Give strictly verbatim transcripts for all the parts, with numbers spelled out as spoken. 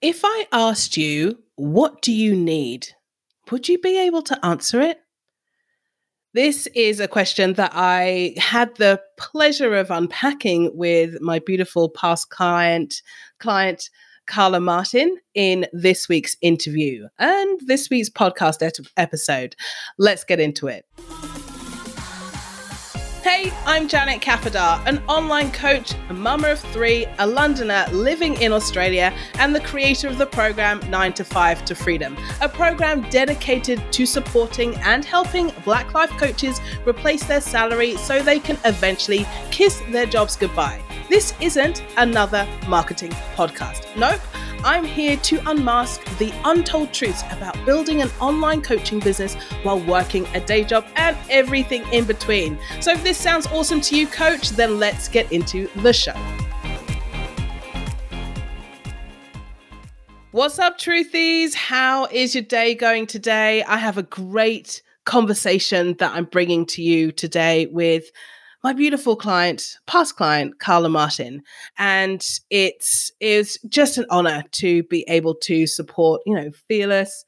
If I asked you, what do you need? Would you be able to answer it? This is a question that I had the pleasure of unpacking with my beautiful past client, client Carla Martin in this week's interview and this week's podcast et- episode. Let's get into it. Hey, I'm Janet Kapadar, an online coach, a mama of three, a Londoner living in Australia, and the creator of the program Nine to Five to Freedom, a program dedicated to supporting and helping Black life coaches replace their salary so they can eventually kiss their jobs goodbye. This isn't another marketing podcast. Nope. I'm here to unmask the untold truths about building an online coaching business while working a day job and everything in between. So if this sounds awesome to you, coach, then let's get into the show. What's up, truthies? How is your day going today? I have a great conversation that I'm bringing to you today with my beautiful client, past client, Carla Martin. And it's, it's just an honor to be able to support, you know, fearless,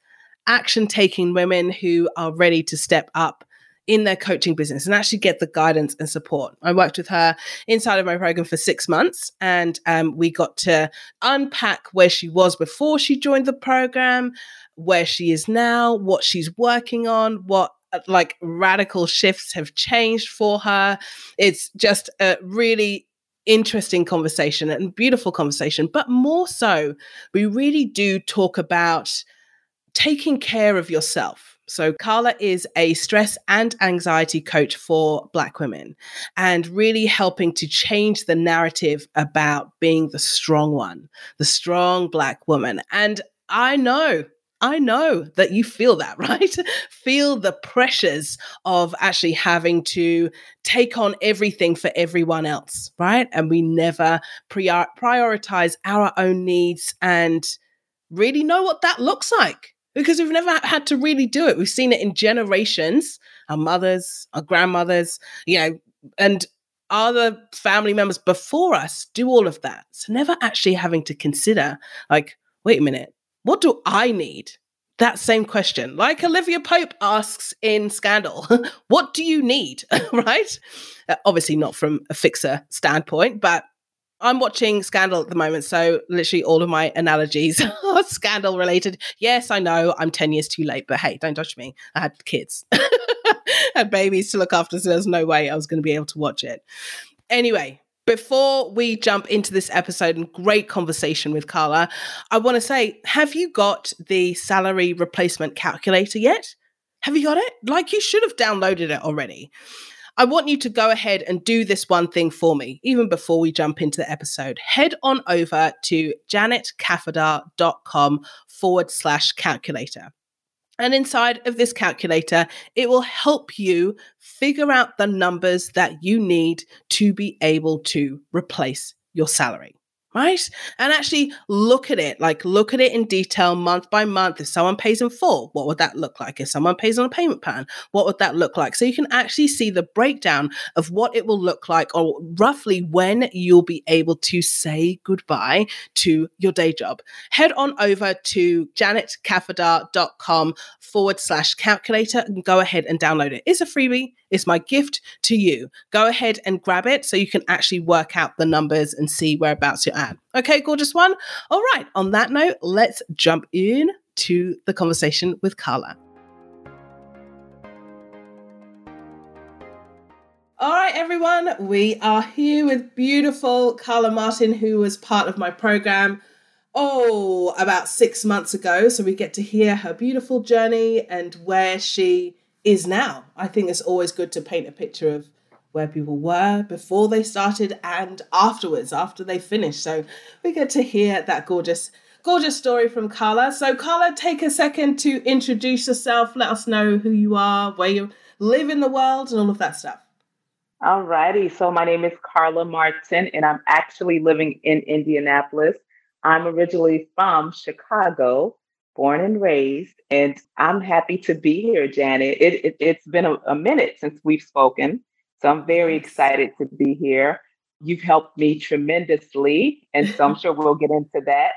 action-taking women who are ready to step up in their coaching business and actually get the guidance and support. I worked with her inside of my program for six months and um, we got to unpack where she was before she joined the program, where she is now, what she's working on, what like radical shifts have changed for her. It's just a really interesting conversation and beautiful conversation. But more so, we really do talk about taking care of yourself. So Carla is a stress and anxiety coach for Black women and really helping to change the narrative about being the strong one, the strong Black woman. And I know I know that you feel that, right? Feel the pressures of actually having to take on everything for everyone else, right? And we never prior- prioritize our own needs and really know what that looks like because we've never had to really do it. We've seen it in generations, our mothers, our grandmothers, you know, and other family members before us do all of that. So never actually having to consider like, wait a minute, what do I need? That same question. Like Olivia Pope asks in Scandal, what do you need? Right? Uh, obviously not from a fixer standpoint, but I'm watching Scandal at the moment. So literally all of my analogies are Scandal related. Yes, I know I'm ten years too late, but hey, don't judge me. I had kids and babies to look after. So there's no way I was going to be able to watch it. Anyway, before we jump into this episode and great conversation with Carla, I want to say, have you got the salary replacement calculator yet? Have you got it? Like you should have downloaded it already. I want you to go ahead and do this one thing for me, even before we jump into the episode. Head on over to janetkaffadar.com forward slash calculator. And inside of this calculator, it will help you figure out the numbers that you need to be able to replace your salary, right? And actually look at it, like look at it in detail month by month. If someone pays in full, what would that look like? If someone pays on a payment plan, what would that look like? So you can actually see the breakdown of what it will look like or roughly when you'll be able to say goodbye to your day job. Head on over to janetkaffadar.com forward slash calculator and go ahead and download it. It's a freebie. It's my gift to you. Go ahead and grab it so you can actually work out the numbers and see whereabouts you're at. Okay, gorgeous one. All right. On that note, let's jump in to the conversation with Carla. All right, everyone. We are here with beautiful Carla Martin, who was part of my program, oh, about six months ago. So we get to hear her beautiful journey and where she is now. I think it's always good to paint a picture of where people were before they started and afterwards, after they finished. So we get to hear that gorgeous, gorgeous story from Carla. So Carla, take a second to introduce yourself. Let us know who you are, where you live in the world and all of that stuff. All righty. So my name is Carla Martin and I'm actually living in Indianapolis. I'm originally from Chicago, born and raised, and I'm happy to be here, Janet. It, it, it's been a, a minute since we've spoken, so I'm very excited to be here. You've helped me tremendously, and so I'm sure we'll get into that.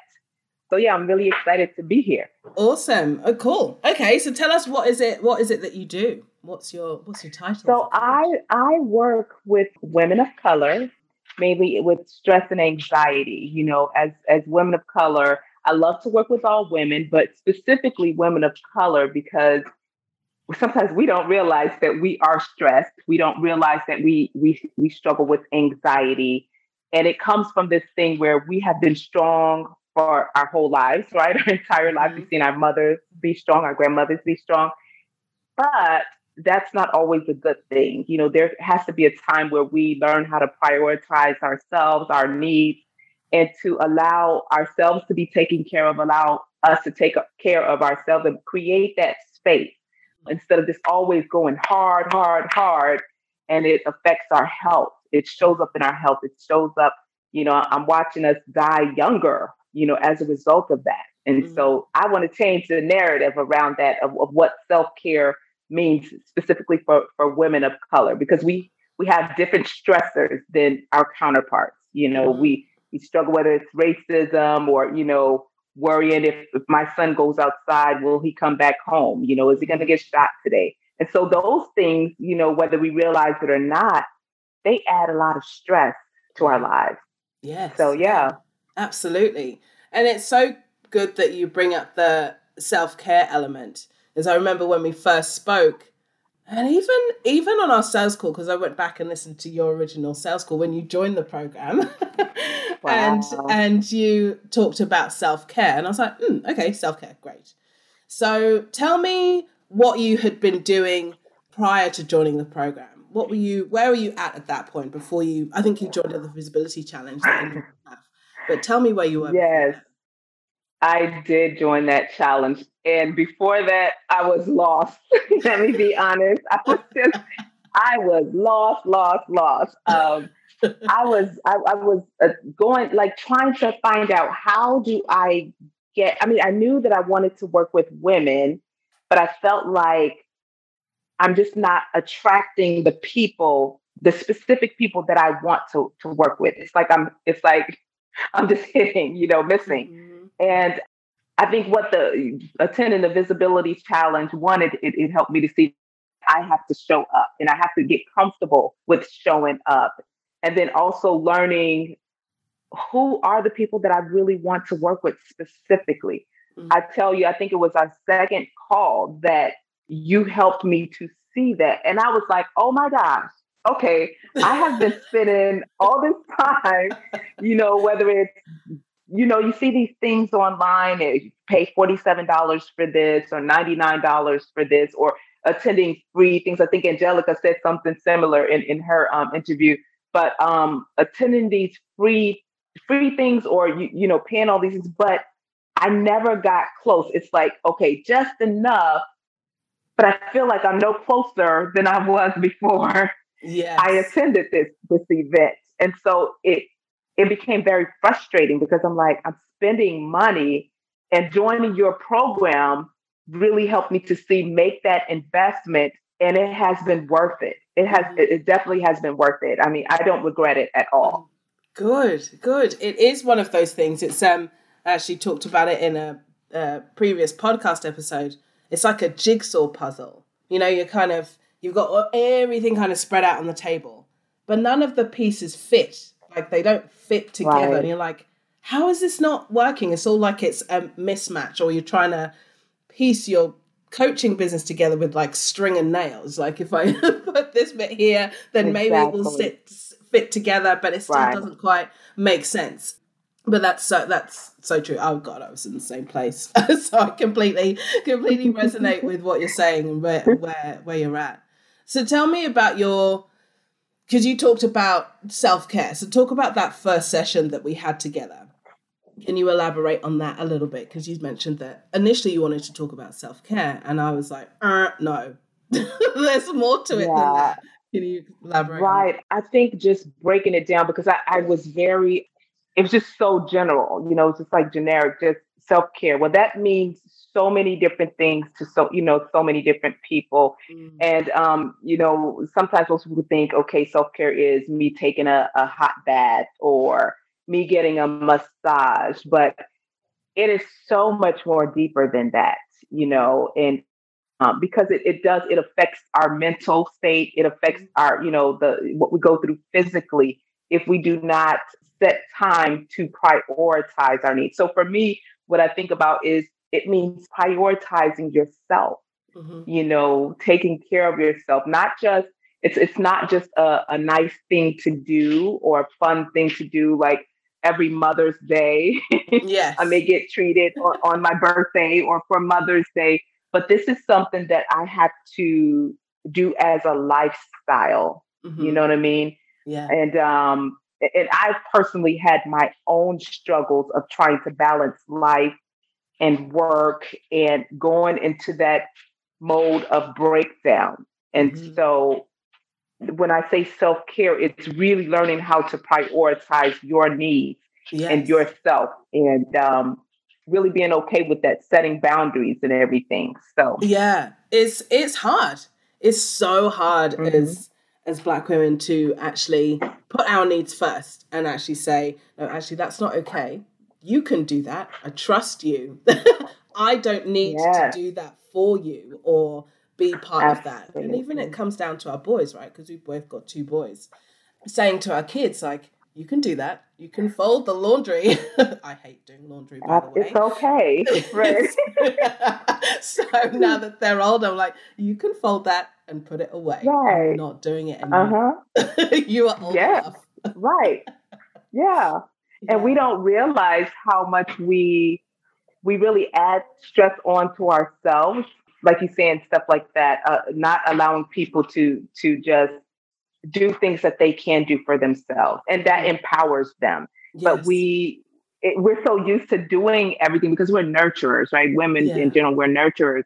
So yeah, I'm really excited to be here. Awesome. Oh, cool. Okay. So tell us, what is it, what is it that you do? What's your, what's your title? So I, I work with women of color, mainly with stress and anxiety. You know, as, as women of color, I love to work with all women, but specifically women of color, because sometimes we don't realize that we are stressed. We don't realize that we, we, we struggle with anxiety. And it comes from this thing where we have been strong for our whole lives, right? Our entire lives, we've seen our mothers be strong, our grandmothers be strong, but that's not always a good thing. You know, there has to be a time where we learn how to prioritize ourselves, our needs, and to allow ourselves to be taken care of, allow us to take care of ourselves and create that space instead of just always going hard, hard, hard. And it affects our health. It shows up in our health. It shows up, you know, I'm watching us die younger, you know, as a result of that. And mm-hmm. so I want to change the narrative around that of, of what self-care means specifically for, for women of color, because we, we have different stressors than our counterparts. You know, mm-hmm. we, we struggle, whether it's racism or, you know, worrying if, if my son goes outside, will he come back home? You know, is he going to get shot today? And so those things, you know, whether we realize it or not, they add a lot of stress to our lives. Yes. So, yeah. Absolutely. And it's so good that you bring up the self-care element. As I remember when we first spoke, and even even on our sales call, because I went back and listened to your original sales call when you joined the program. Wow. and and you talked about self-care. And I was like, mm, okay, self-care, great. So tell me what you had been doing prior to joining the program. What were you, where were you at at that point before you, I think you joined the visibility challenge that you have, but tell me where you were. Yes, I did join that challenge. And before that, I was lost. Let me be honest. I was just, I was lost, lost, lost. Um, I was, I, I was uh, going, like trying to find out how do I get, I mean, I knew that I wanted to work with women, but I felt like I'm just not attracting the people, the specific people that I want to, to work with. It's like I'm, it's like I'm just hitting, you know, missing. Mm-hmm. And I think what the attending the visibility challenge wanted, it, it helped me to see I have to show up and I have to get comfortable with showing up. And then also learning who are the people that I really want to work with specifically. Mm-hmm. I tell you, I think it was our second call that you helped me to see that. And I was like, oh my gosh, okay, I have been spending all this time, you know, whether it's, you know, you see these things online and you pay forty-seven dollars for this or ninety-nine dollars for this or attending free things. I think Angelica said something similar in, in her um, interview, but um, attending these free, free things or, you, you know, paying all these things, but I never got close. It's like, okay, just enough. But I feel like I'm no closer than I was before yes. I attended this this event. And so it it became very frustrating because I'm like, I'm spending money and joining your program really helped me to see, make that investment. And it has been worth it. It has, it definitely has been worth it. I mean, I don't regret it at all. Good, good. It is one of those things. It's, um, I actually talked about it in a, a previous podcast episode. It's like a jigsaw puzzle. You know, you're kind of, you've got everything kind of spread out on the table, but none of the pieces fit. Like they don't fit together. Right. And you're like, how is this not working? It's all like it's a mismatch, or you're trying to piece your coaching business together with like string and nails. Like if I put this bit here, then exactly. maybe it will sit, fit together, but it still right. doesn't quite make sense. But that's so that's so true. Oh God, I was in the same place. So I completely, completely resonate with what you're saying and where, where, where you're at. So tell me about your, because you talked about self-care. So talk about that first session that we had together. Can you elaborate on that a little bit? Because you mentioned that initially you wanted to talk about self-care, and I was like, uh, no, there's more to it yeah. than that. Can you elaborate? Right. I think just breaking it down, because I, I was very. It was just so general, you know, it's just like generic, just self-care. Well, that means so many different things to so, you know, so many different people. Mm. And, um, you know, sometimes most people think, okay, self-care is me taking a, a hot bath or me getting a massage. But it is so much more deeper than that, you know, and um, because it, it does, it affects our mental state. It affects our, you know, the, what we go through physically if we do not set time to prioritize our needs. So for me, what I think about is it means prioritizing yourself, mm-hmm. you know, taking care of yourself, not just, it's, it's not just a, a nice thing to do or a fun thing to do. Like, every Mother's Day, yes. I may get treated on, on my birthday or for Mother's Day, but this is something that I have to do as a lifestyle. Mm-hmm. You know what I mean? Yeah. And, um, and I personally had my own struggles of trying to balance life and work and going into that mode of breakdown. And mm-hmm. so when I say self-care, it's really learning how to prioritize your needs yes. and yourself, and um, really being okay with that, setting boundaries and everything. So yeah, it's it's hard. It's so hard mm-hmm. as as Black women to actually put our needs first and actually say, no, actually that's not okay. You can do that. I trust you. I don't need yes. to do that for you or be part Absolutely. Of that. And even it comes down to our boys, right? Because we've both got two boys, saying to our kids, like, you can do that. You can fold the laundry. I hate doing laundry, by the way. It's okay. Right. So now that they're old, I'm like, you can fold that and put it away. Right. I'm not doing it anymore. Uh-huh. You are old yes. enough. Right. Yeah. And yeah. we don't realize how much we we really add stress onto ourselves. Like you saying, stuff like that, uh, not allowing people to to just do things that they can do for themselves, and that empowers them. Yes. But we it, we're so used to doing everything because we're nurturers, right? Women yeah. in general, we're nurturers,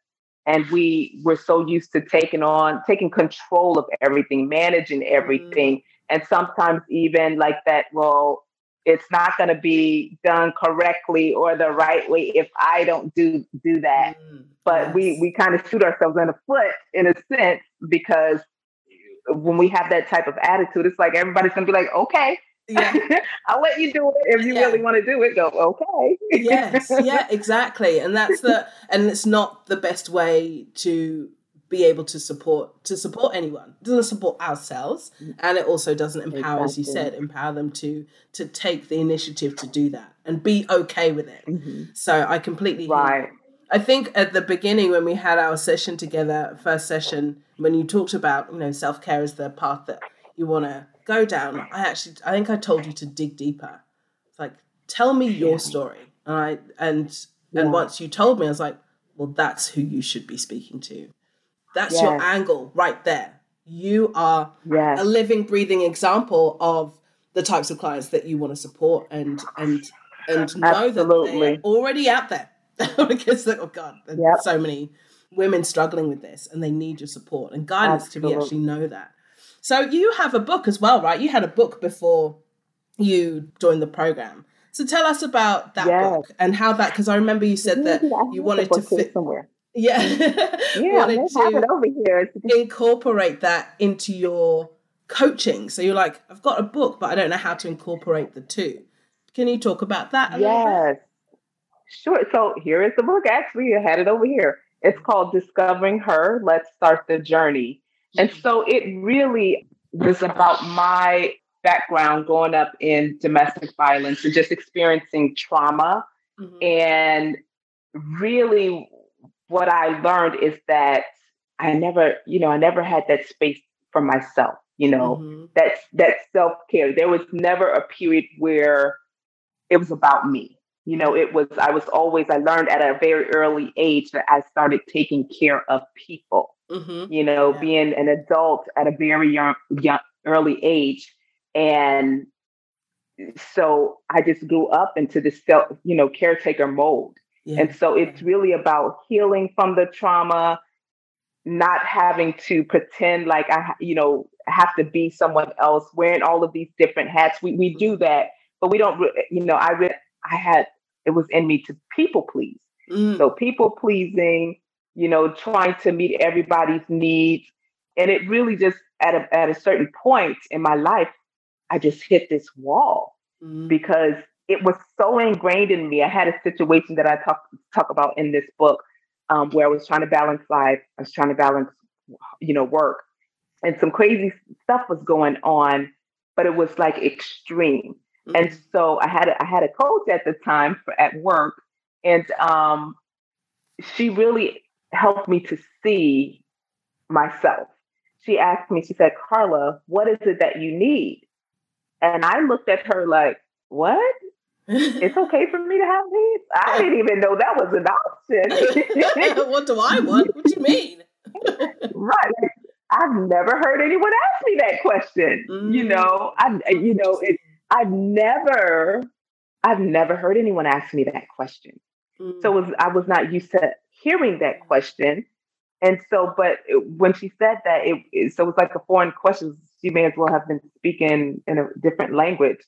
and we we're so used to taking on, taking control of everything, managing everything, mm. and sometimes even like that. Well, it's not going to be done correctly or the right way if I don't do do that. Mm. But yes. we, we kind of shoot ourselves in the foot in a sense, because when we have that type of attitude, it's like everybody's going to be like, okay, yeah. I'll let you do it. If you yeah. really want to do it, go, okay. Yes, yeah, exactly. And that's the, and it's not the best way to be able to support, to support anyone. It doesn't support ourselves. And it also doesn't empower, exactly. as you said, empower them to, to take the initiative to do that and be okay with it. Mm-hmm. So I completely right. I think at the beginning when we had our session together, first session, when you talked about, you know, self-care is the path that you want to go down, I actually, I think I told you to dig deeper. It's like, tell me your story. And I, and, yeah. and once you told me, I was like, well, that's who you should be speaking to. That's yes. your angle right there. You are yes. a living, breathing example of the types of clients that you want to support and, and, and know Absolutely. That they're already out there. Because, like, oh God, there's yep. so many women struggling with this, and they need your support and guidance Absolutely. To be actually know that. So you have a book as well, right? You had a book before you joined the program. So tell us about that yes. book and how that, because I remember you said that I you wanted to fit somewhere. Yeah. Yeah, wanted to have it over here. Incorporate that into your coaching. So you're like, I've got a book, but I don't know how to incorporate the two. Can you talk about that a yes. little bit? Sure. So here is the book. Actually, I had it over here. It's called Discovering Her, Let's Start the Journey. And so it really was about my background growing up in domestic violence and just experiencing trauma. Mm-hmm. And really what I learned is that I never, you know, I never had that space for myself, you know, mm-hmm. that's, that's self-care. There was never a period where it was about me. You know, it was, I was always, I learned at a very early age that I started taking care of people, mm-hmm. you know, yeah. being an adult at a very young, young, early age. And so I just grew up into this self, you know, caretaker mode. Yeah. And so it's really about healing from the trauma, not having to pretend like I, you know, have to be someone else, wearing all of these different hats. We, we do that, but we don't, you know, I re- I had, it was in me to people please. Mm. So people pleasing, you know, trying to meet everybody's needs. And it really just at a, at a certain point in my life, I just hit this wall mm. because it was so ingrained in me. I had a situation that I talk talk about in this book um, where I was trying to balance life. I was trying to balance, you know, work, and some crazy stuff was going on, but it was like extreme. Mm-hmm. And so I had a, I had a coach at the time for, at work, and um, she really helped me to see myself. She asked me, she said, "Carla, what is it that you need?" And I looked at her like, "What? It's okay for me to have these? I didn't even know that was an option." What do I want? What do you mean? Right. I've never heard anyone ask me that question. Mm. You know, I, you know, it, I've never, I've never heard anyone ask me that question. Mm. So it was, I was not used to hearing that question. And so, but when she said that, it, it so it was like a foreign question. She may as well have been speaking in a different language.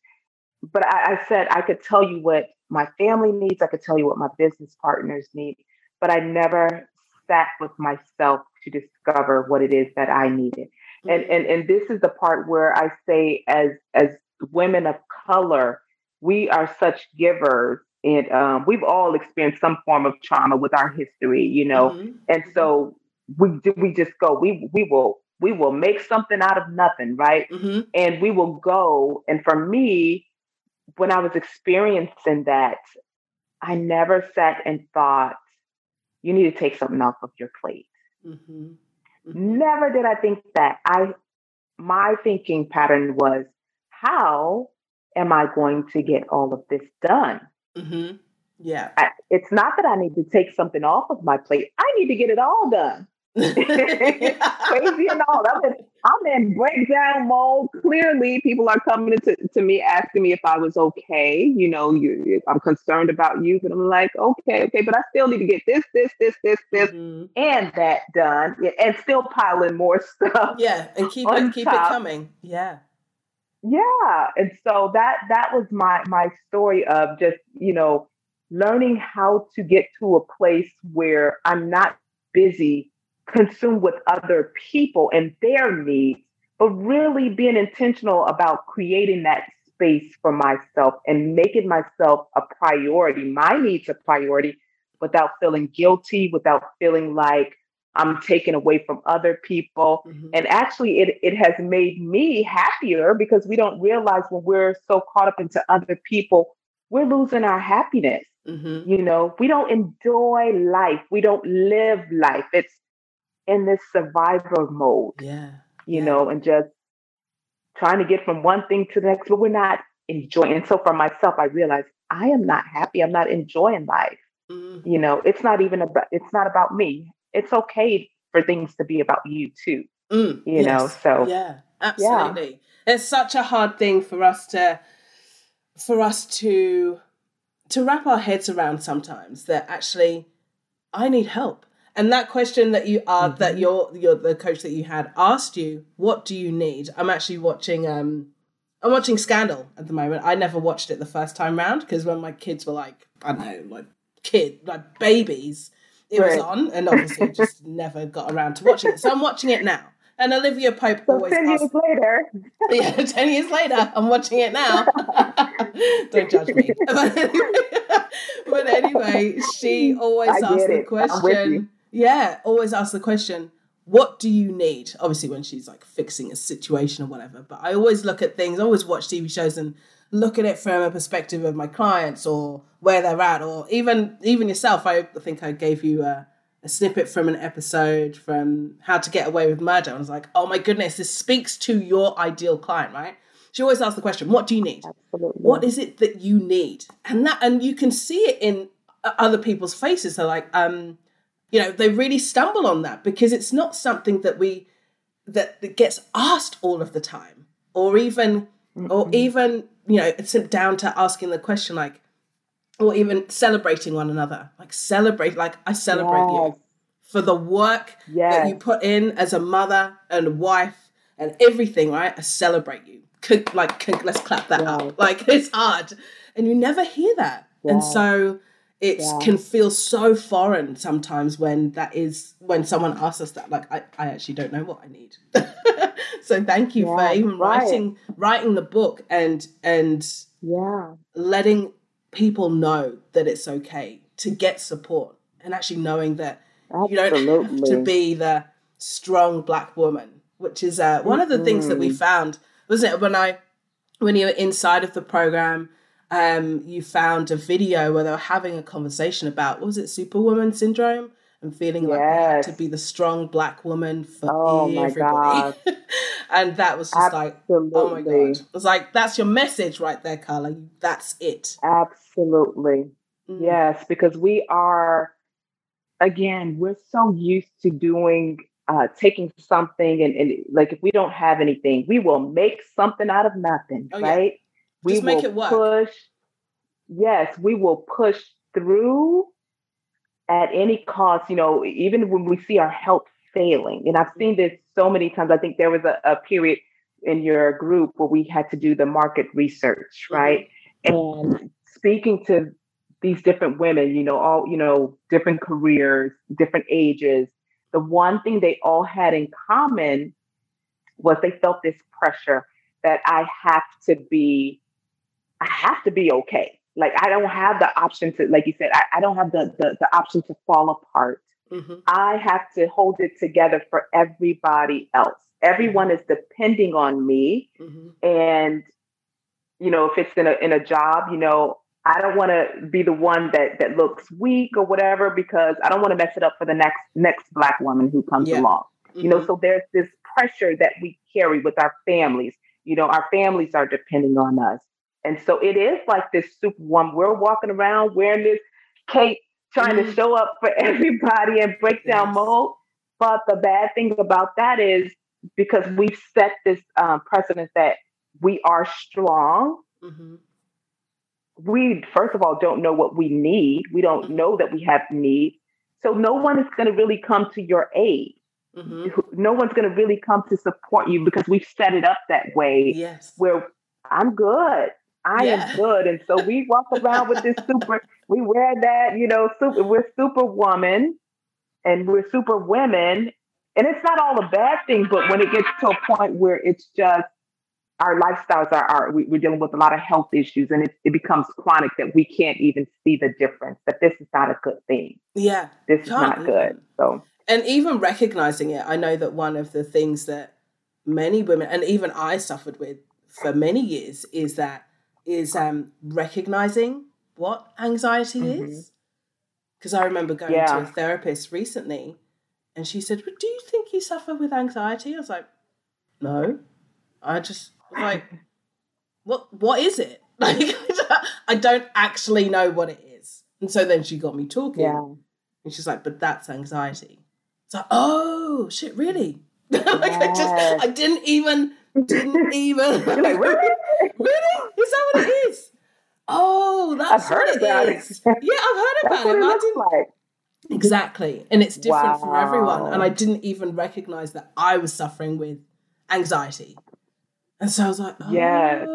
But I, I said, I could tell you what my family needs. I could tell you what my business partners need. But I never sat with myself to discover what it is that I needed. Mm-hmm. And, and and this is the part where I say, as as women of color, we are such givers. And um, we've all experienced some form of trauma with our history, you know. Mm-hmm. And so we we just go, we we will we will make something out of nothing, right? Mm-hmm. And we will go. And for me, when I was experiencing that, I never sat and thought, you need to take something off of your plate. Mm-hmm. Mm-hmm. Never did I think that. I my thinking pattern was, how am I going to get all of this done? Mm-hmm. Yeah. I, it's not that I need to take something off of my plate. I need to get it all done. Crazy and all. I'm in, I'm in breakdown mode. Clearly, people are coming to, to me asking me if I was okay. You know, you, I'm concerned about you, but I'm like, okay, okay, but I still need to get this, this, this, this, this, mm-hmm. and that done, and still piling more stuff. Yeah, and keep it, keep top. it coming. Yeah. Yeah. And so that, that was my, my story of just, you know, learning how to get to a place where I'm not busy, consumed with other people and their needs, but really being intentional about creating that space for myself and making myself a priority, my needs a priority, without feeling guilty, without feeling like I'm taken away from other people. Mm-hmm. And actually it, it has made me happier, because we don't realize when we're so caught up into other people, we're losing our happiness. Mm-hmm. You know, we don't enjoy life. We don't live life. It's in this survivor mode, yeah, you yeah. know, and just trying to get from one thing to the next, but we're not enjoying. And so for myself, I realized I am not happy. I'm not enjoying life. Mm-hmm. You know, it's not even about, it's not about me. It's okay for things to be about you too, mm, you yes. know? So yeah, absolutely. Yeah. It's such a hard thing for us to, for us to, to wrap our heads around sometimes, that actually I need help. And that question that you are, mm-hmm. that your, your, the coach that you had asked you, what do you need? I'm actually watching, um, I'm watching Scandal at the moment. I never watched it the first time round, because when my kids were like, I don't know, like kid, like babies, it right. was on, and obviously just never got around to watching it. So I'm watching it now. And Olivia Pope so always ten years asks, later. Yeah, ten years later, I'm watching it now. Don't judge me. But anyway, but anyway she always I asks the question. Yeah, always ask the question, what do you need? Obviously, when she's like fixing a situation or whatever. But I always look at things, I always watch T V shows and look at it from a perspective of my clients or where they're at, or even even yourself. I think I gave you a, a snippet from an episode from How to Get Away with Murder. I was like, oh my goodness, this speaks to your ideal client, right? She always asks the question, what do you need? Absolutely. What is it that you need? And that, and you can see it in other people's faces. They're like, um, you know, they really stumble on that, because it's not something that we, that, that gets asked all of the time, or even, mm-hmm. or even, you know, it's down to asking the question, like, or even celebrating one another, like celebrate, like I celebrate yes. you for the work yes. that you put in as a mother and wife and everything, right? I celebrate you. Could, like, could, let's clap that yes. up. Like, it's hard. And you never hear that. Yes. And so it yes. can feel so foreign sometimes when that is, when someone asks us that, like, I, I actually don't know what I need. So thank you yeah, for even right. writing writing the book and and yeah letting people know that it's okay to get support, and actually knowing that Absolutely. you don't have to be the strong Black woman, which is uh, one mm-hmm. of the things that we found, wasn't it? When I, when you were inside of the program, um, you found a video where they were having a conversation about, what was it, Superwoman syndrome? And feeling yes. like they had to be the strong Black woman for oh everybody. My God. And that was just Absolutely. like, oh my God. It was like, that's your message right there, Carla. That's it. Absolutely. Mm. Yes, because we are, again, we're so used to doing, uh, taking something and, and like, if we don't have anything, we will make something out of nothing, oh, right? Yeah. We just will make it work. Push. Yes, we will push through at any cost, you know, even when we see our help failing. And I've seen this so many times. I think there was a, a period in your group where we had to do the market research, right? Mm-hmm. And speaking to these different women, you know, all, you know, different careers, different ages, the one thing they all had in common was they felt this pressure that I have to be, I have to be okay. Like, I don't have the option to, like you said, I, I don't have the, the the option to fall apart. Mm-hmm. I have to hold it together for everybody else. Everyone is depending on me. Mm-hmm. And, you know, if it's in a in a job, you know, I don't want to be the one that that looks weak or whatever, because I don't want to mess it up for the next next Black woman who comes yeah. along. Mm-hmm. You know, so there's this pressure that we carry with our families. You know, our families are depending on us. And so it is like this Superwoman. We're walking around wearing this cape, trying mm-hmm. to show up for everybody and break down yes. mold. But the bad thing about that is, because we've set this um, precedent that we are strong. Mm-hmm. We, first of all, don't know what we need. We don't mm-hmm. know that we have needs. So no one is going to really come to your aid. Mm-hmm. No one's going to really come to support you, because we've set it up that way. Yes. Where I'm good. I yeah. am good. And so we walk around with this super, we wear that, you know, super, we're Superwoman and we're super women. And it's not all a bad thing, but when it gets to a point where it's just our lifestyles are, are we, we're dealing with a lot of health issues, and it, it becomes chronic that we can't even see the difference, that this is not a good thing. Yeah. This totally. is not good. So, and even recognizing it, I know that one of the things that many women, and even I suffered with for many years, is that is um, recognizing what anxiety mm-hmm. is. Because I remember going yeah. to a therapist recently, and she said, well, do you think you suffer with anxiety? I was like, no. I just was like, what, what is it? Like, I don't actually know what it is. And so then she got me talking yeah. and she's like, but that's anxiety. It's like, oh, shit, really? Yes. Like, I just, I didn't even, didn't even. Like, really? Really? Is that what it is? Oh, that's I've what heard it about is. It. Yeah, I've heard about it. It I didn't... like. Exactly. And it's different wow. for everyone. And I didn't even recognize that I was suffering with anxiety. And so I was like, oh, yes.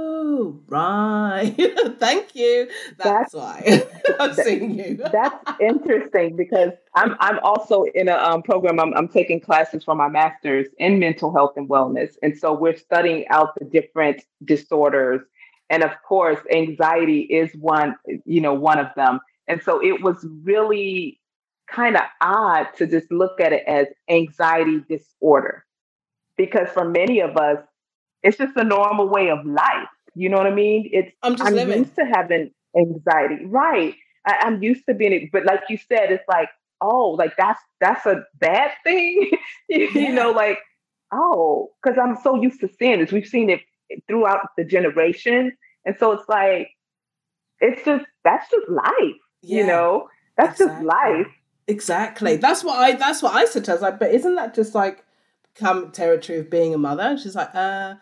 right. Thank you. That's, that's why I'm that, seeing you. That's interesting, because I'm I'm also in a um, program. I'm, I'm taking classes for my master's in mental health and wellness. And so we're studying out the different disorders. And of course, anxiety is one, you know, one of them. And so it was really kind of odd to just look at it as anxiety disorder, because for many of us, it's just a normal way of life. You know what I mean? It's I'm, just I'm used to having anxiety. Right. I, I'm used to being it. But like you said, it's like, oh, like that's that's a bad thing. you yeah. know, like, oh, because I'm so used to seeing this. We've seen it throughout the generation. And so it's like, it's just that's just life. Yeah, you know, that's exactly. just life. Exactly. That's what I that's what I said to her. I was like, but isn't that just like come territory of being a mother? And she's like, uh,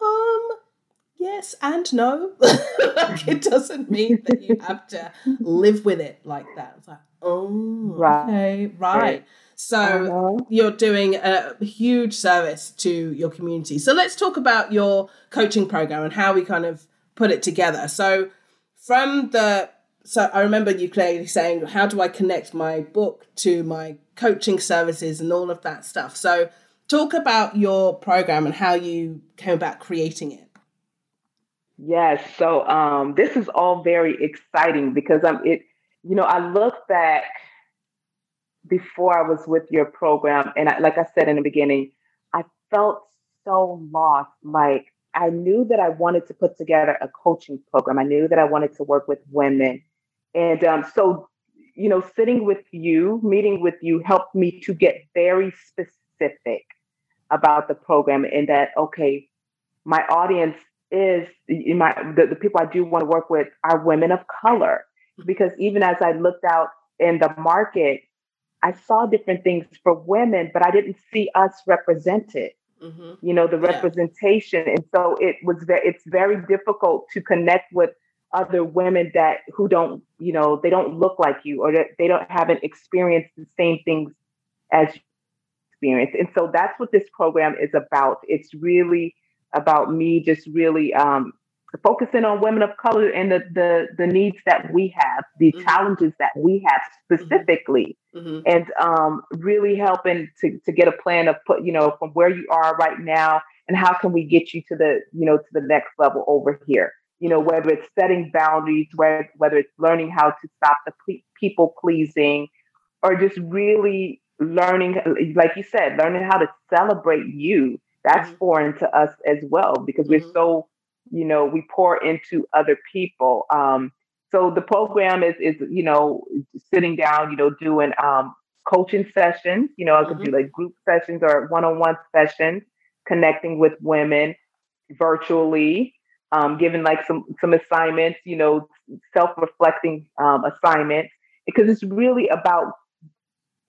um, yes and no. Like, it doesn't mean that you have to live with it like that. It's like, oh, right. okay, right. right. So uh-huh. you're doing a huge service to your community. So let's talk about your coaching program and how we kind of put it together. So from the, so I remember you clearly saying, how do I connect my book to my coaching services and all of that stuff? So talk about your program and how you came about creating it. Yes. So um, this is all very exciting because I'm it. You know, I look back before I was with your program, and I, like I said in the beginning, I felt so lost. Like I knew that I wanted to put together a coaching program. I knew that I wanted to work with women, and um, so you know, sitting with you, meeting with you, helped me to get very specific about the program, and that okay, my audience is in my the, the people I do want to work with are women of color, because even as I looked out in the market, I saw different things for women, but I didn't see us represented. Mm-hmm. You know, the representation, yeah. And so it was. Ve- it's very difficult to connect with other women that who don't, you know, they don't look like you, or that they don't haven't experienced the same things as you experience. And so that's what this program is about. It's really about me just really um, focusing on women of color and the, the, the needs that we have, the mm-hmm. challenges that we have specifically, mm-hmm. and um, really helping to, to get a plan of put, you know, from where you are right now and how can we get you to the, you know, to the next level over here. You know, whether it's setting boundaries, whether, whether it's learning how to stop the ple- people pleasing, or just really learning, like you said, learning how to celebrate you. That's mm-hmm. foreign to us as well, because mm-hmm. we're so, you know, we pour into other people. Um, so the program is, is, you know, sitting down, you know, doing um, coaching sessions, you know, I could mm-hmm. do like group sessions or one-on-one sessions, connecting with women virtually. Um, given like some, some assignments, you know, self-reflecting um, assignments, because it's really about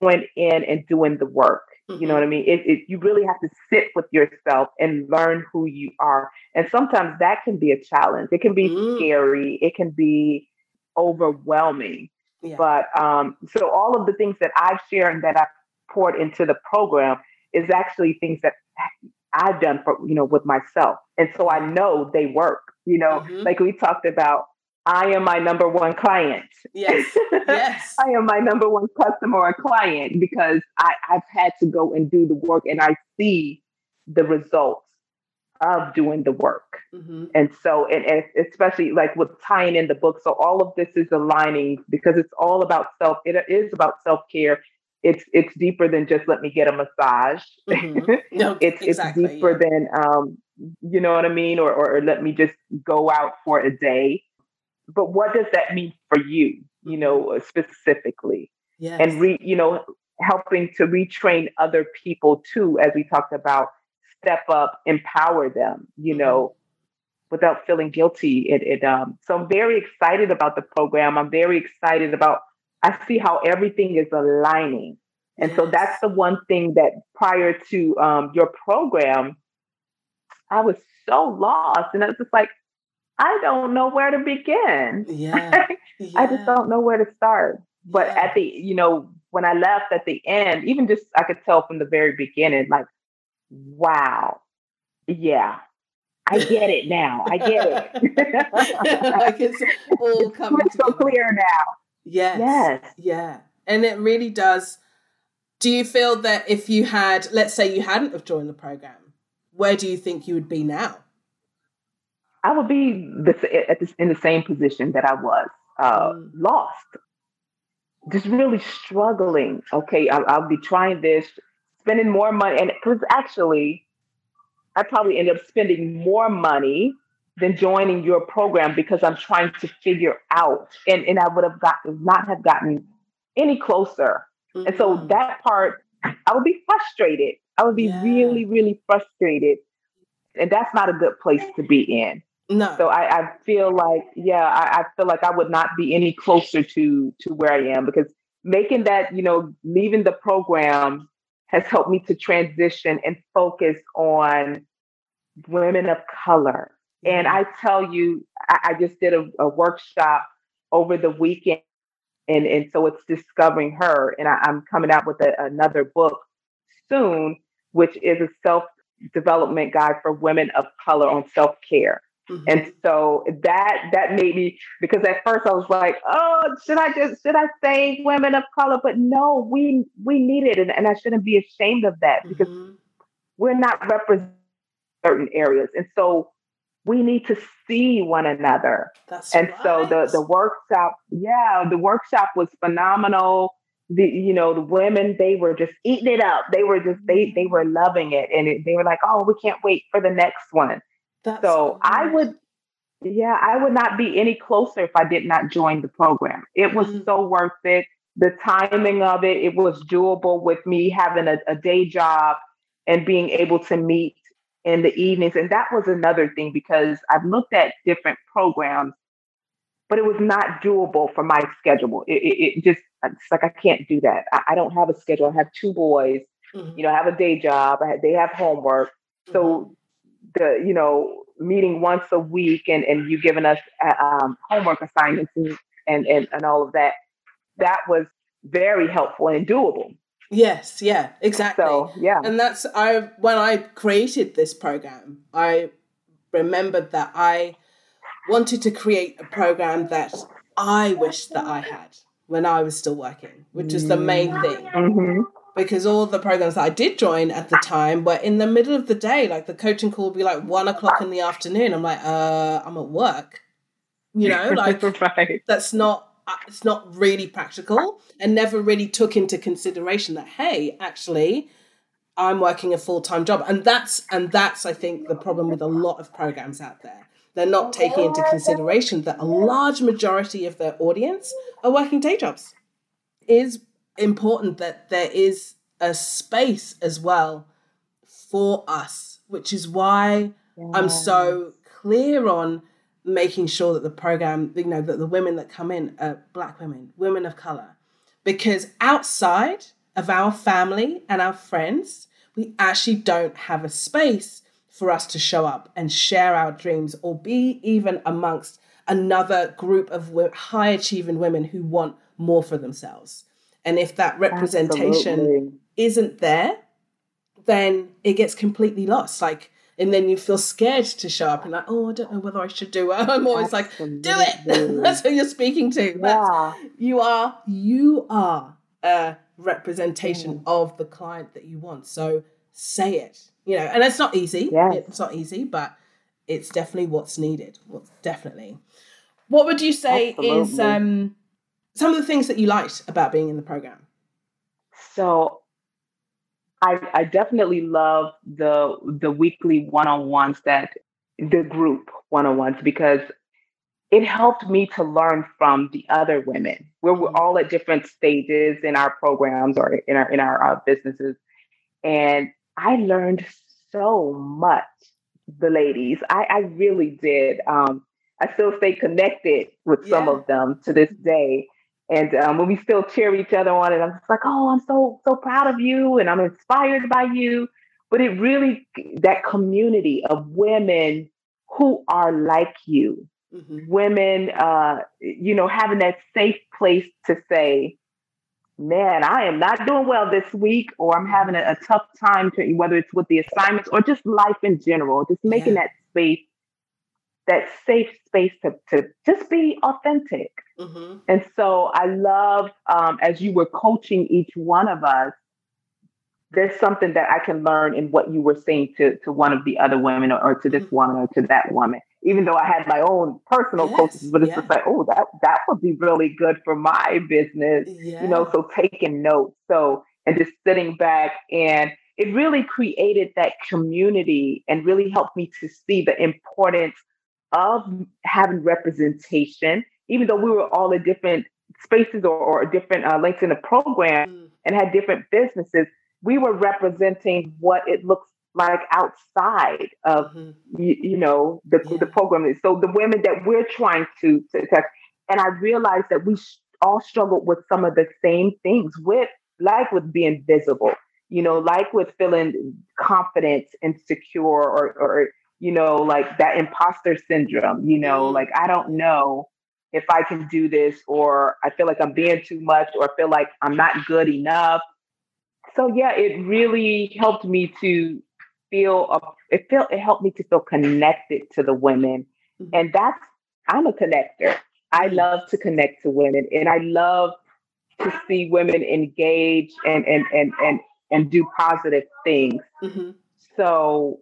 going in and doing the work. Mm-hmm. You know what I mean? It, it, you really have to sit with yourself and learn who you are. And sometimes that can be a challenge. It can be mm-hmm. scary. It can be overwhelming. Yeah. But um, so all of the things that I've shared and that I've poured into the program is actually things that I've done for, you know, with myself. And so I know they work, you know, mm-hmm. like we talked about, I am my number one client. Yes. Yes. I am my number one customer or client, because I, I've had to go and do the work, and I see the results of doing the work. Mm-hmm. And so, and, and especially like with tying in the book. So all of this is aligning, because it's all about self. It is about self-care. It's it's deeper than just let me get a massage. Mm-hmm. No, it's exactly, it's deeper yeah. than um, you know what I mean, or, or or let me just go out for a day. But what does that mean for you? You know, specifically, yes. and re, you know, helping to retrain other people too, as we talked about, step up, empower them. You mm-hmm. know, without feeling guilty. It it um. So I'm very excited about the program. I'm very excited about. I see how everything is aligning. And yes. so that's the one thing that prior to um, your program, I was so lost. And I was just like, I don't know where to begin. Yeah. yeah. I just don't know where to start. But yeah. at the, you know, when I left at the end, even just, I could tell from the very beginning, like, wow, yeah. I get it now. I get it. Like it's all coming it's so clear now. Yes. Yes. Yeah. And it really does. Do you feel that if you had, let's say you hadn't have joined the program, where do you think you would be now? I would be the, at the, in the same position that I was, uh, mm. lost, just really struggling. Okay. I'll, I'll be trying this, spending more money. And because actually, I probably end up spending more money than joining your program, because I'm trying to figure out, and, and I would have got not have gotten any closer. Mm-hmm. And so that part, I would be frustrated. I would be yeah. really, really frustrated. And that's not a good place to be in. No. So I, I feel like, yeah, I, I feel like I would not be any closer to, to where I am, because making that, you know, leaving the program has helped me to transition and focus on women of color. And I tell you, I, I just did a, a workshop over the weekend. And, and so it's Discovering Her. And I, I'm coming out with a, another book soon, which is a self-development guide for women of color on self-care. Mm-hmm. And so that that made me, because at first I was like, oh, should I just should I say women of color? But no, we we need it. And, and I shouldn't be ashamed of that, because mm-hmm. we're not representing certain areas. And so we need to see one another. That's and right. so the, the workshop, yeah, the workshop was phenomenal. The, you know, the women, they were just eating it up. They were just, they, they were loving it. And it, they were like, oh, we can't wait for the next one. That's so right. I would, yeah, I would not be any closer if I did not join the program. It was mm-hmm. so worth it. The timing of it, it was doable with me having a, a day job and being able to meet in the evenings. And that was another thing, because I've looked at different programs, but it was not doable for my schedule. It, it, it just, it's like, I can't do that. I, I don't have a schedule. I have two boys, mm-hmm. you know, I have a day job. I have, they have homework. Mm-hmm. So the, you know, meeting once a week and, and you giving us um, homework assignments and, and, and, and all of that, that was very helpful and doable. Yes. Yeah, exactly. So, yeah. And that's, I, when I created this program, I remembered that I wanted to create a program that I wished that I had when I was still working, which is the main thing. Mm-hmm. Because all the programs that I did join at the time were in the middle of the day. Like the coaching call would be like one o'clock in the afternoon. I'm like, uh, I'm at work, you know, like right. that's not, it's not really practical, and never really took into consideration that, hey, actually I'm working a full-time job. And that's, and that's, I think, the problem with a lot of programs out there. They're not taking into consideration that a large majority of their audience are working day jobs. It is important that there is a space as well for us, which is why yeah. I'm so clear on making sure that the program, you know, that the women that come in are Black women, women of color, because outside of our family and our friends, we actually don't have a space for us to show up and share our dreams, or be even amongst another group of high achieving women who want more for themselves. And if that representation Absolutely. Isn't there, then it gets completely lost. Like, and then you feel scared to show up and like, oh, I don't know whether I should do it. I'm always Absolutely. Like, do it. That's who you're speaking to. Yeah. You are, you are a representation mm. of the client that you want. So say it, you know, and it's not easy. Yes. It's not easy, but it's definitely what's needed. What's definitely. What would you say Absolutely. Is um, some of the things that you liked about being in the program? So I, I definitely love the the weekly one-on-ones, that the group one-on-ones, because it helped me to learn from the other women. We're, we're all at different stages in our programs or in our in our uh, businesses, and I learned so much. The ladies, I, I really did. Um, I still stay connected with some yeah. of them to this day. And um, when we still cheer each other on, and I'm just like, oh, I'm so, so proud of you. And I'm inspired by you. But it really, that community of women who are like you, mm-hmm. women, uh, you know, having that safe place to say, man, I am not doing well this week, or I'm having a, a tough time, to, whether it's with the assignments or just life in general, just making yeah. that space, that safe space to, to just be authentic. Mm-hmm. And so I love, um, as you were coaching each one of us, there's something that I can learn in what you were saying to, to one of the other women, or, or to this mm-hmm. woman, or to that woman, even though I had my own personal yes. coaches, but it's yeah. just like, oh, that, that would be really good for my business, yeah. you know, so taking notes. So, and just sitting back, and it really created that community and really helped me to see the importance of having representation, even though we were all in different spaces or, or different uh, lengths in the program mm. and had different businesses, we were representing what it looks like outside of, mm-hmm. you, you know, the, yeah. the program. So the women that we're trying to, to attack, and I realized that we all struggled with some of the same things, with like with being visible, you know, like with feeling confident and secure, or, or you know, like that imposter syndrome, you know, like, I don't know if I can do this, or I feel like I'm being too much, or I feel like I'm not good enough. So yeah, it really helped me to feel, it felt, it helped me to feel connected to the women. And that's, I'm a connector. I love to connect to women, and I love to see women engage and, and, and, and, and do positive things. Mm-hmm. So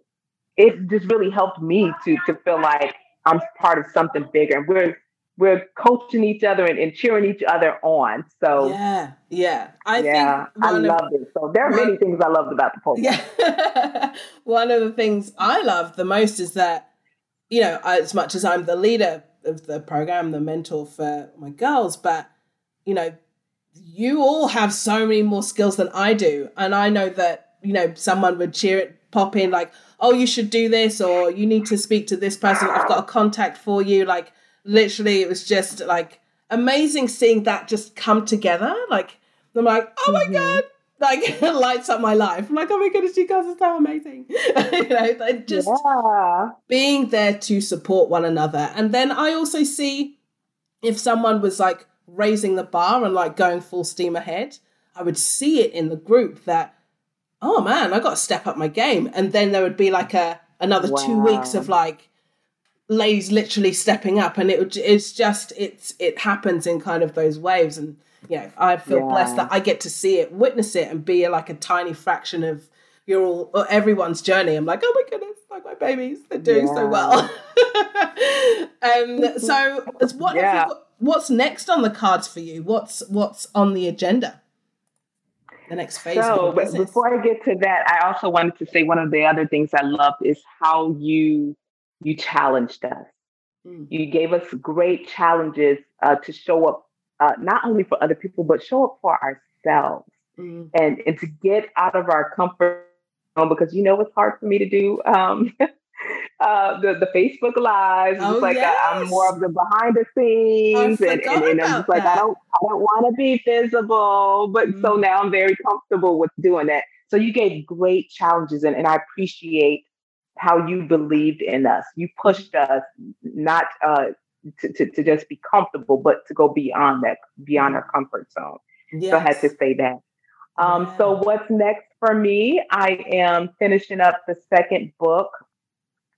it just really helped me to to feel like I'm part of something bigger. We're we're coaching each other and, and cheering each other on. So yeah, yeah, I yeah, think I love it. So there are many things I loved about the post. Yeah, one of the things I loved the most is that, you know, as much as I'm the leader of the program, the mentor for my girls, but you know, you all have so many more skills than I do, and I know that you know someone would cheer it. Pop in like, oh, you should do this, or you need to speak to this person. I've got a contact for you. Like, literally, it was just like amazing seeing that just come together. Like, I'm like, oh my mm-hmm. god, like it lights up my life. I'm like, oh my goodness, you guys are so amazing. You know, like just yeah. being there to support one another. And then I also see if someone was like raising the bar and like going full steam ahead, I would see it in the group that, oh man, I got to step up my game. And then there would be like a, another wow. two weeks of like ladies literally stepping up. And it would, it's just, it's, it happens in kind of those waves. And, you know, I feel yeah. blessed that I get to see it, witness it, and be like a tiny fraction of your all, or everyone's journey. I'm like, oh my goodness, like my babies, they're doing yeah. so well. um, so it's what, yeah. got, what's next on the cards for you? What's, what's on the agenda? The next phase. So, but before I get to that, I also wanted to say one of the other things I love is how you you challenged us. Mm. You gave us great challenges uh, to show up, uh, not only for other people, but show up for ourselves, mm. and and to get out of our comfort zone, because you know what's hard for me to do. Um, uh, the the Facebook Lives. Oh, it's like yes. I, I'm more of the behind the scenes, and, and, and I'm just like that. I don't. I don't want to be visible, but mm. so now I'm very comfortable with doing that. So you gave great challenges, and, and I appreciate how you believed in us. You pushed us not uh, to, to, to just be comfortable, but to go beyond that, beyond our comfort zone. Yes. So I had to say that. Um, yeah. So what's next for me? I am finishing up the second book.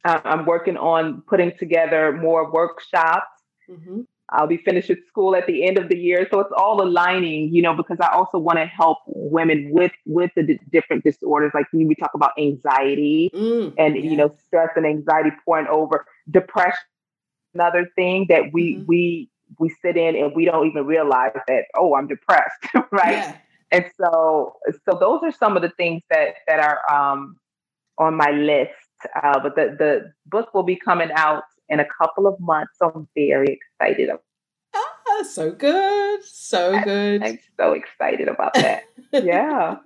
Uh, I'm working on putting together more workshops. Mm-hmm. I'll be finished with school at the end of the year. So it's all aligning, you know, because I also want to help women with, with the d- different disorders. Like when we talk about anxiety mm, and, yeah. you know, stress and anxiety pouring over, depression, another thing that we, mm-hmm. we, we sit in and we don't even realize that, oh, I'm depressed. Right. Yeah. And so, so those are some of the things that, that are um, on my list. Uh, but the, the book will be coming out in a couple of months. So I'm very excited. Ah, so good. So I, good. I'm so excited about that. Yeah.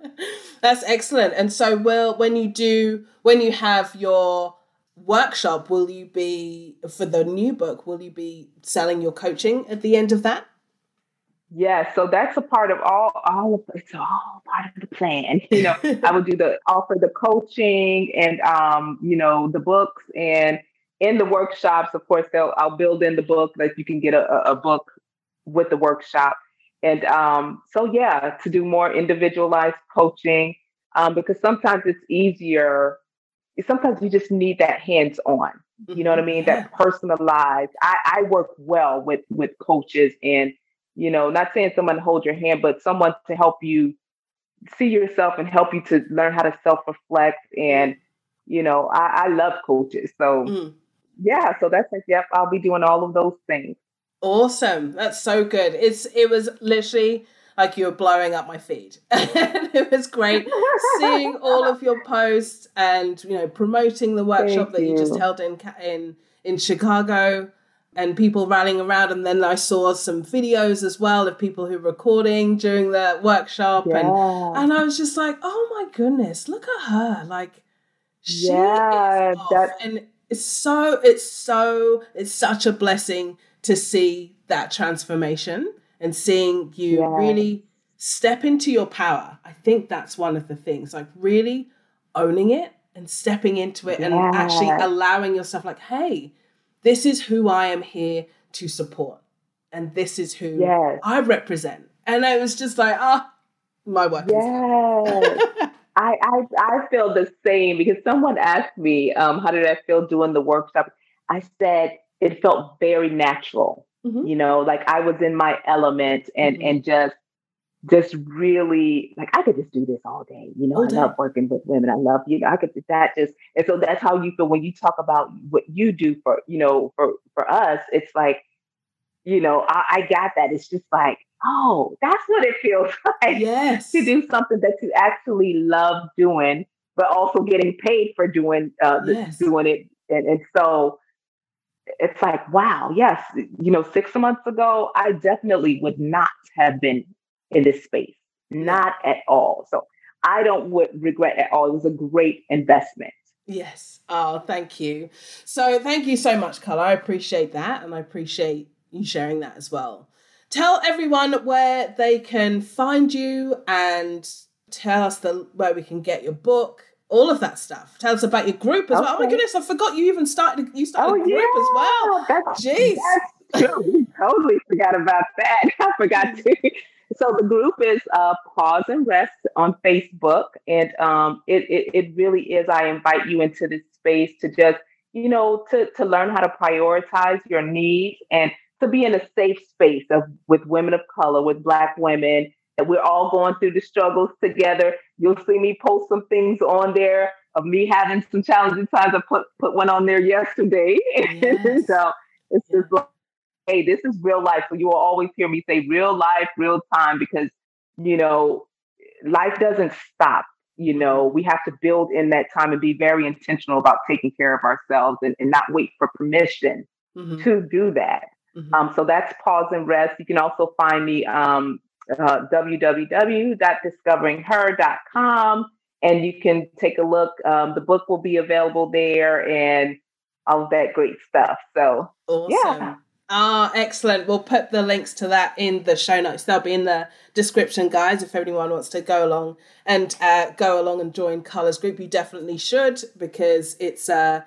That's excellent. And so will, when you do, when you have your workshop, will you be, for the new book, will you be selling your coaching at the end of that? Yeah. So that's a part of all, all of, it's all part of the plan. You know, I will do the, offer the coaching and, um, you know, the books, and in the workshops, of course, they'll, I'll build in the book, like you can get a, a book with the workshop. And um, so, yeah, to do more individualized coaching, um, because sometimes it's easier. Sometimes you just need that hands-on, you know what I mean? That personalized. I, I work well with, with coaches and, you know, not saying someone to hold your hand, but someone to help you see yourself and help you to learn how to self-reflect. And, you know, I, I love coaches. So, mm. yeah, so that's like, yep, I'll be doing all of those things. Awesome. That's so good. It's It was literally like you were blowing up my feed. It was great seeing all of your posts and, you know, promoting the workshop Thank that you. you just held in, in in Chicago, and people rallying around. And then I saw some videos as well of people who were recording during the workshop. Yeah. And, and I was just like, oh my goodness, look at her. Like, she yeah, is off. That... and it's so, it's so, it's such a blessing to see that transformation and seeing you yeah. really step into your power. I think that's one of the things, like really owning it and stepping into it yeah. and actually allowing yourself like, hey, this is who I am here to support. And this is who yes. I represent. And I was just like, ah, oh, my work yes. is done. I, I I feel the same, because someone asked me, um, how did I feel doing the workshop? I said it felt very natural, mm-hmm. you know, like I was in my element and, mm-hmm. and just just really like, I could just do this all day. You know, all I day. love working with women. I love, you know, I could do that just, and so that's how you feel when you talk about what you do for, you know, for, for us, it's like, you know, I, I got that. It's just like, oh, that's what it feels like. Yes. To do something that you actually love doing, but also getting paid for doing, uh, yes. doing it. And, and so it's like, wow, yes. You know, six months ago, I definitely would not have been in this space. Not at all. So I don't would regret at all. It was a great investment. Yes. Oh, thank you. So thank you so much, Carla. I appreciate that. And I appreciate you sharing that as well. Tell everyone where they can find you and tell us the where we can get your book, all of that stuff. Tell us about your group as okay. well. Oh my goodness, I forgot you even started you started oh, a group yeah. as well. That's, Jeez. That's true. We totally forgot about that. I forgot to. So the group is uh, Pause and Rest on Facebook. And um, it, it it really is, I invite you into this space to just, you know, to to learn how to prioritize your needs and to be in a safe space of with women of color, with Black women, and we're all going through the struggles together. You'll see me post some things on there of me having some challenging times. I put put one on there yesterday. Yes. So it's just like, hey, this is real life. So you will always hear me say real life, real time, because, you know, life doesn't stop. You know, we have to build in that time and be very intentional about taking care of ourselves and, and not wait for permission mm-hmm. to do that. Mm-hmm. Um, so that's Pause and Rest. You can also find me um, uh, w w w dot discovering her dot com, and you can take a look. Um, the book will be available there and all of that great stuff. So, awesome. yeah. Ah, excellent. We'll put the links to that in the show notes. They'll be in the description, guys. If anyone wants to go along and uh, go along and join Carla's group, you definitely should, because it's a uh,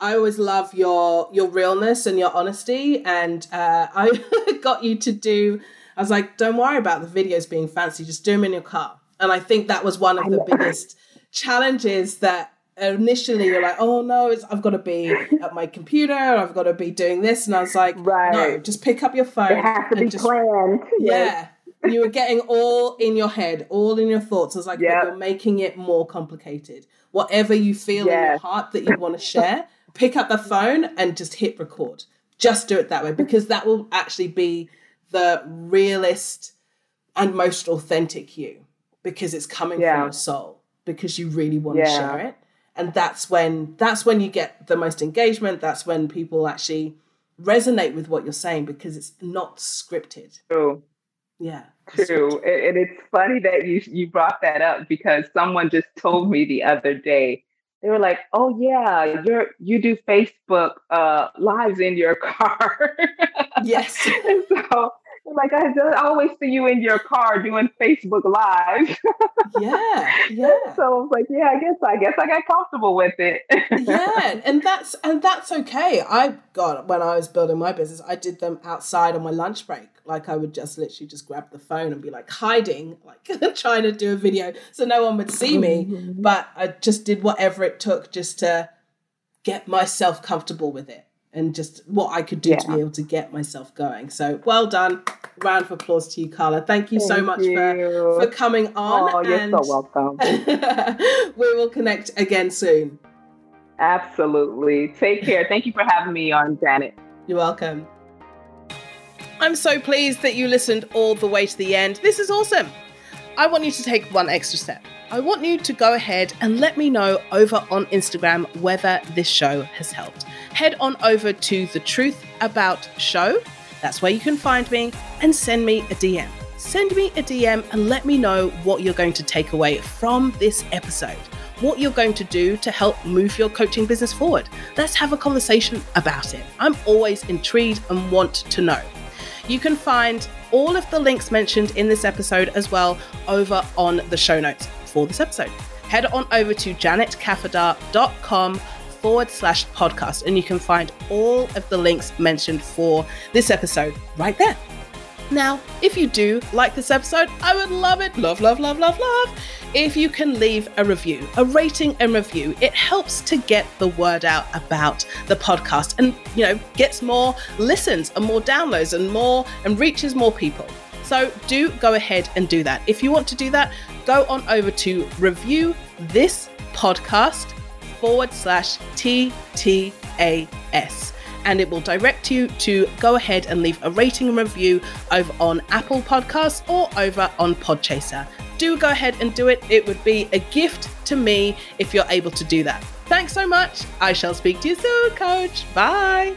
I always love your your realness and your honesty, and uh, I got you to do, I was like, don't worry about the videos being fancy, just do them in your car. And I think that was one of the biggest challenges that initially you're like, oh no, it's, I've got to be at my computer, I've got to be doing this. And I was like, right. no, just pick up your phone. It has to and be just, planned. Yeah. You were getting all in your head, all in your thoughts. I was like, yep. well, you're making it more complicated. Whatever you feel yes. in your heart that you want to share, pick up the phone and just hit record. Just do it that way, because that will actually be the realest and most authentic you, because it's coming yeah. from your soul, because you really want yeah. to share it. And that's when that's when you get the most engagement. That's when people actually resonate with what you're saying, because it's not scripted. True. Yeah. True. Scripted. And it's funny that you you brought that up, because someone just told me the other day, they were like, oh yeah, you're, you do Facebook uh, lives in your car. Yes. And so like, I, I always see you in your car doing Facebook lives. yeah. Yeah. So I was like, yeah, I guess, I guess I got comfortable with it. yeah. And that's, and that's okay. I got, when I was building my business, I did them outside on my lunch break. Like I would just literally just grab the phone and be like hiding, like trying to do a video so no one would see me. Mm-hmm. But I just did whatever it took just to get myself comfortable with it and just what I could do yeah. to be able to get myself going. So well done. Round of applause to you, Carla. Thank you Thank so much you. For, for coming on. Oh, you're and so welcome. We will connect again soon. Absolutely. Take care. Thank you for having me on, Janet. You're welcome. I'm so pleased that you listened all the way to the end. This is awesome. I want you to take one extra step. I want you to go ahead and let me know over on Instagram whether this show has helped. Head on over to The Truth About Show. That's where you can find me, and send me a D M. Send me a D M and let me know what you're going to take away from this episode, what you're going to do to help move your coaching business forward. Let's have a conversation about it. I'm always intrigued and want to know. You can find all of the links mentioned in this episode as well over on the show notes for this episode. Head on over to janet kapadar dot com forward slash podcast and you can find all of the links mentioned for this episode right there. Now, if you do like this episode, I would love it. Love, love, love, love, love. If you can leave a review, a rating and review, it helps to get the word out about the podcast and, you know, gets more listens and more downloads and more and reaches more people. So do go ahead and do that. If you want to do that, go on over to review this podcast forward slash T T A S. And it will direct you to go ahead and leave a rating and review over on Apple Podcasts or over on Podchaser. Do go ahead and do it. It would be a gift to me if you're able to do that. Thanks so much. I shall speak to you soon, Coach. Bye.